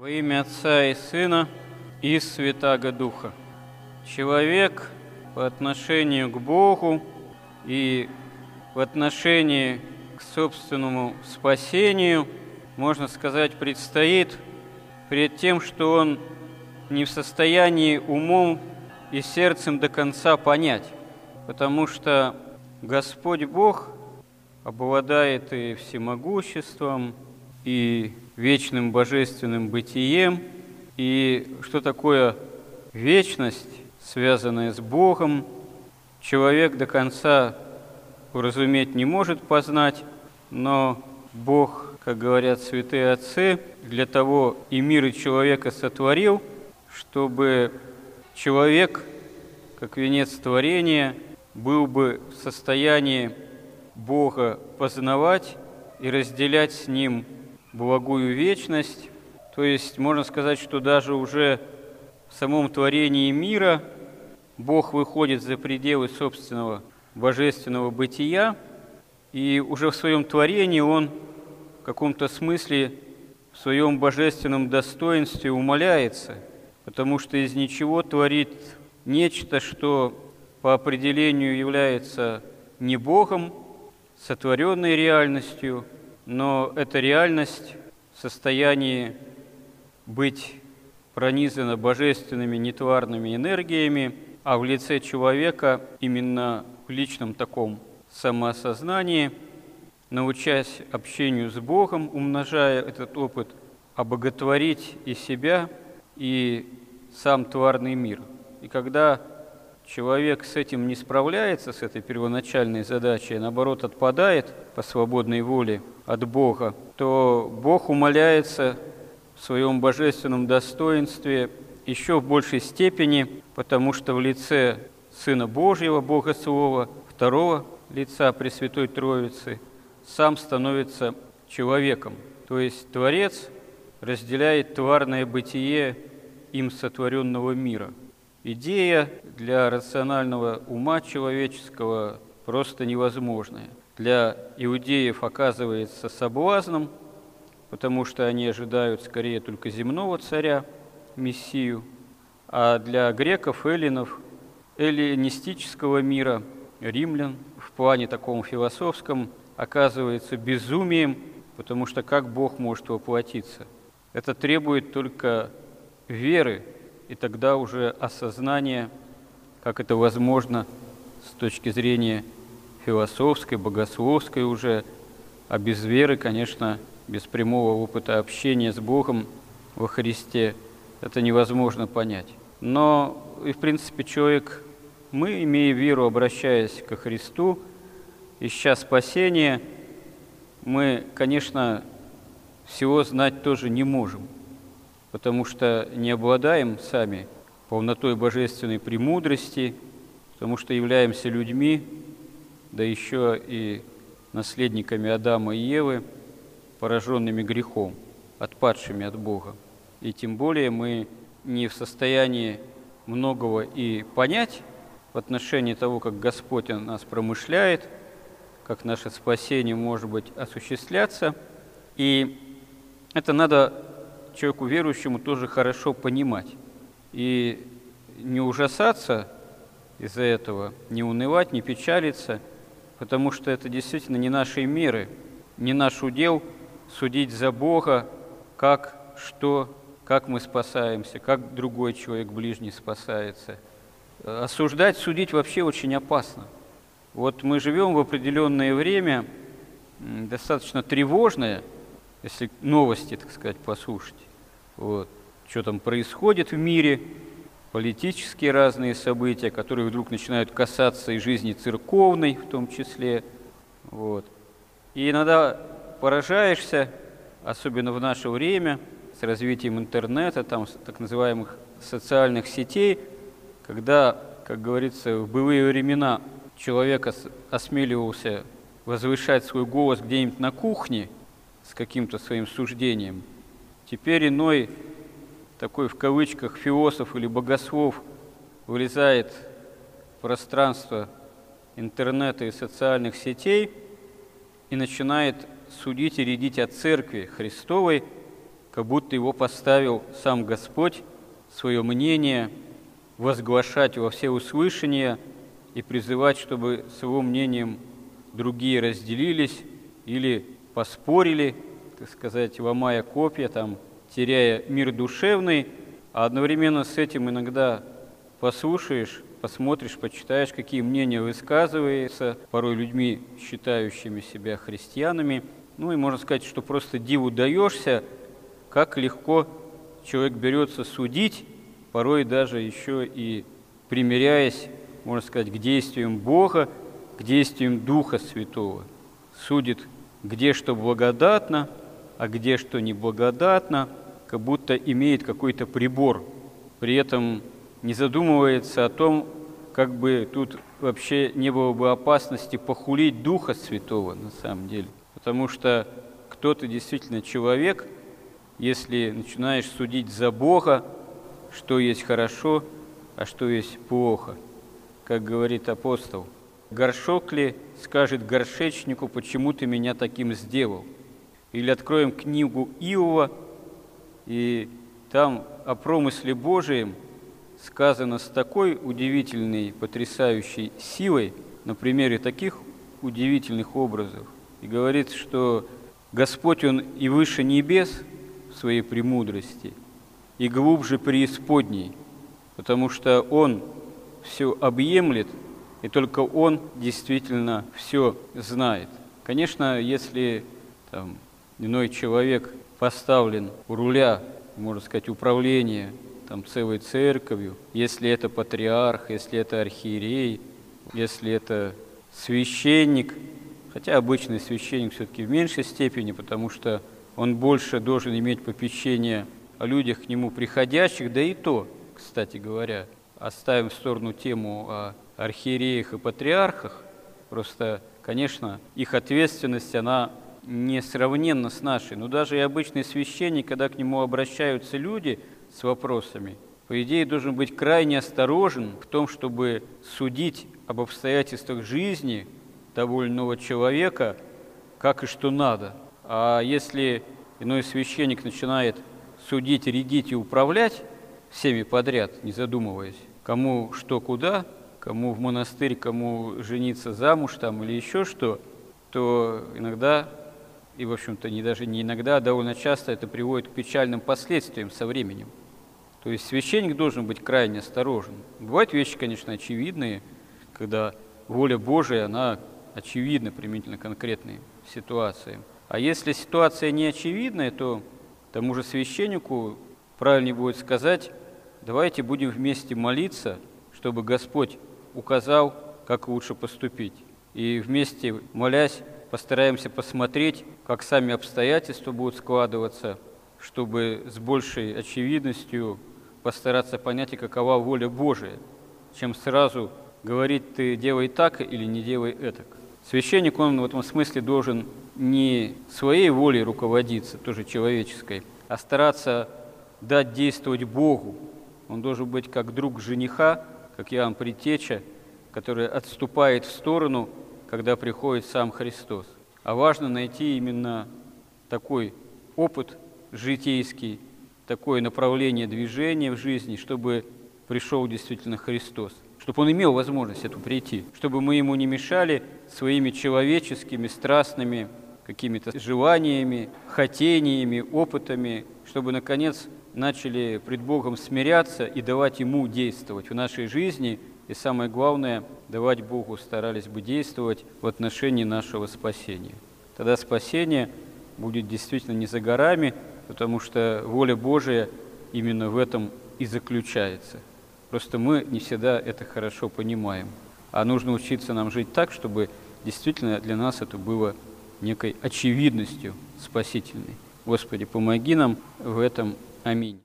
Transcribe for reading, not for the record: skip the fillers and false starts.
Во имя Отца и Сына и Святаго Духа. Человек по отношению к Богу и в отношении к собственному спасению, можно сказать, предстоит перед тем, что он не в состоянии умом и сердцем до конца понять, потому что Господь Бог обладает и всемогуществом, и вечным божественным бытием, и что такое вечность, связанная с Богом, человек до конца уразуметь не может познать, но Бог, как говорят святые отцы, для того и мир и человека сотворил, чтобы человек, как венец творения, был бы в состоянии Бога познавать и разделять с Ним благую вечность. То есть можно сказать, что даже уже в самом творении мира Бог выходит за пределы собственного божественного бытия, и уже в своем творении Он в каком-то смысле в своем божественном достоинстве умаляется, потому что из ничего творит нечто, что по определению является не Богом, сотворенной реальностью, но эта реальность в состоянии быть пронизана божественными нетварными энергиями, а в лице человека именно в личном таком самоосознании, научаясь общению с Богом, умножая этот опыт, обоготворить и себя, и сам тварный мир. И когда человек с этим не справляется, с этой первоначальной задачей, наоборот, отпадает по свободной воле от Бога, то Бог умаляется в своем божественном достоинстве еще в большей степени, потому что в лице Сына Божьего, Бога Слова, второго лица Пресвятой Троицы, сам становится человеком. То есть Творец разделяет тварное бытие им сотворенного мира. Идея для рационального ума человеческого просто невозможная. Для иудеев оказывается соблазном, потому что они ожидают скорее только земного царя, мессию, а для греков, эллинов, эллинистического мира, римлян, в плане таком философском, оказывается безумием, потому что как Бог может воплотиться? Это требует только веры, и тогда уже осознание, как это возможно с точки зрения философской, богословской уже, а без веры, конечно, без прямого опыта общения с Богом во Христе, это невозможно понять. Но и, в принципе, человек, мы, имея веру, обращаясь ко Христу, ища спасения, мы, конечно, всего знать тоже не можем, потому что не обладаем сами полнотой божественной премудрости, потому что являемся людьми, да еще и наследниками Адама и Евы, пораженными грехом, отпадшими от Бога. И тем более мы не в состоянии многого и понять в отношении того, как Господь о нас промышляет, как наше спасение может быть осуществляться. И это надо человеку верующему тоже хорошо понимать и не ужасаться из-за этого, не унывать, не печалиться, потому что это действительно не наши меры, не наш удел судить за Бога, как, что, как мы спасаемся, как другой человек, ближний, спасается. Осуждать, судить вообще очень опасно. Вот мы живем в определенное время, достаточно тревожное, если новости, так сказать, послушать. Вот, что там происходит в мире, политические разные события, которые вдруг начинают касаться и жизни церковной в том числе. Вот. И иногда поражаешься, особенно в наше время, с развитием интернета, там, так называемых социальных сетей, когда, как говорится, в былые времена человек осмеливался возвышать свой голос где-нибудь на кухне с каким-то своим суждением. Теперь иной такой, в кавычках, философ или богослов вылезает в пространство интернета и социальных сетей и начинает судить и рядить о Церкви Христовой, как будто его поставил сам Господь, свое мнение возглашать во всеуслышание и призывать, чтобы с его мнением другие разделились или поспорили, так сказать, ломая копья, там, теряя мир душевный, а одновременно с этим иногда послушаешь, посмотришь, почитаешь, какие мнения высказываются, порой людьми, считающими себя христианами. Ну и можно сказать, что просто диву даешься, как легко человек берется судить, порой даже еще и примиряясь, можно сказать, к действиям Бога, к действиям Духа Святого. Судит, где что благодатно, а где что неблагодатно, как будто имеет какой-то прибор. При этом не задумывается о том, как бы тут вообще не было бы опасности похулить Духа Святого на самом деле. Потому что кто ты действительно человек, если начинаешь судить за Бога, что есть хорошо, а что есть плохо. Как говорит апостол, горшок ли скажет горшечнику, почему ты меня таким сделал? Или откроем книгу Иова, и там о промысле Божием сказано с такой удивительной, потрясающей силой, на примере таких удивительных образов. И говорит, что Господь, Он и выше небес в своей премудрости, и глубже преисподней, потому что Он все объемлет, и только Он действительно все знает. Конечно, если там иной человек поставлен у руля, можно сказать, управления там целой церковью, если это патриарх, если это архиерей, если это священник, хотя обычный священник все-таки в меньшей степени, потому что он больше должен иметь попечение о людях к нему приходящих, да и то, кстати говоря, оставим в сторону тему о архиереях и патриархах, просто, конечно, их ответственность, она несравненно с нашей, но даже и обычный священник, когда к нему обращаются люди с вопросами, по идее, должен быть крайне осторожен в том, чтобы судить об обстоятельствах жизни того или иного человека, как и что надо. А если иной священник начинает судить, рядить и управлять всеми подряд, не задумываясь, кому что куда, кому в монастырь, кому жениться замуж там или еще что, то иногда, и в общем-то не даже не иногда, а довольно часто это приводит к печальным последствиям со временем. То есть священник должен быть крайне осторожен. Бывают вещи, конечно, очевидные, когда воля Божия, она очевидна применительно конкретной ситуации. А если ситуация не очевидная, то тому же священнику правильнее будет сказать: давайте будем вместе молиться, чтобы Господь указал, как лучше поступить. И вместе, молясь, постараемся посмотреть, как сами обстоятельства будут складываться, чтобы с большей очевидностью постараться понять, и какова воля Божия, чем сразу говорить: ты делай так или не делай этак. Священник, он в этом смысле должен не своей волей руководиться, тоже человеческой, а стараться дать действовать Богу. Он должен быть как друг жениха, как Иоанн Предтеча, который отступает в сторону, когда приходит сам Христос. А важно найти именно такой опыт житейский, такое направление движения в жизни, чтобы пришел действительно Христос, чтобы он имел возможность эту прийти, чтобы мы ему не мешали своими человеческими, страстными какими-то желаниями, хотениями, опытами, чтобы, наконец, начали пред Богом смиряться и давать ему действовать в нашей жизни, и самое главное, давать Богу старались бы действовать в отношении нашего спасения. Тогда спасение будет действительно не за горами, потому что воля Божия именно в этом и заключается. Просто мы не всегда это хорошо понимаем, а нужно учиться нам жить так, чтобы действительно для нас это было некой очевидностью спасительной. Господи, помоги нам в этом. Аминь.